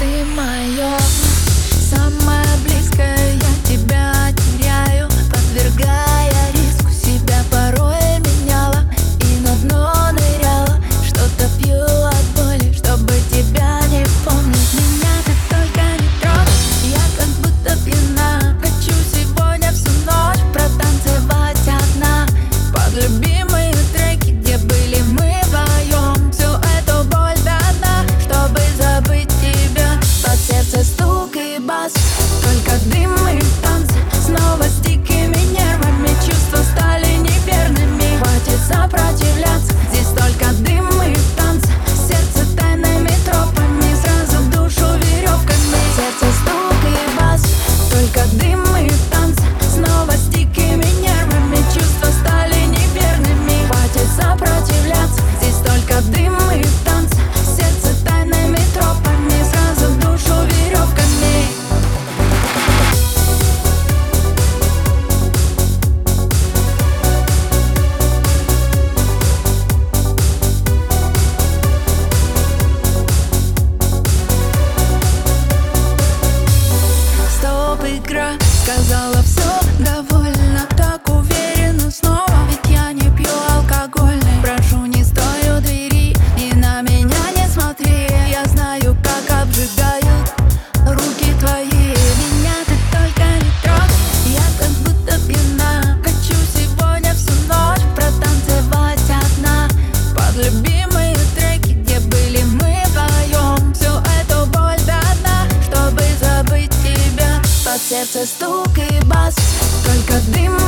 ты моё самое близкое, я тебя теряю, подвергая риску себя порой. Меняла и на дно ныряла, что-то пью от боли, чтобы тебя не помнить. Меня ты только не трожь, я как будто пьяна, хочу сегодня всю ночь протанцевать одна под любимые треки, где были мы вдвоем. Всю эту боль до дна, чтобы забыть тебя. Под сердце стук и бас, только дым и танцы. Снова с дикими нервами чувства стали неверными. Хватит сопротивляться, здесь только дым и танцы. Сердце тайными тропами, сразу в душу веревками. Сердце стук и бас, только дым и танцы. Снова с дикими нервами чувства стали неверными. Хватит сопротивляться, здесь только дым и танцы. Сердце тайными тропами, сразу в душу веревками. Стоп, игра, сказала все, довольно, так уверенно снова. Ведь я не пью алкогольный, прошу, не стой у двери и на меня не смотри. Я знаю, как обжигают руки твои. Меня ты только не трожь, я как будто пьяна, хочу сегодня всю ночь протанцевать одна под любимые треки, где были мы вдвоем. Всю эту боль до дна, чтобы забыть тебя. Под сердце стук и бас, только дым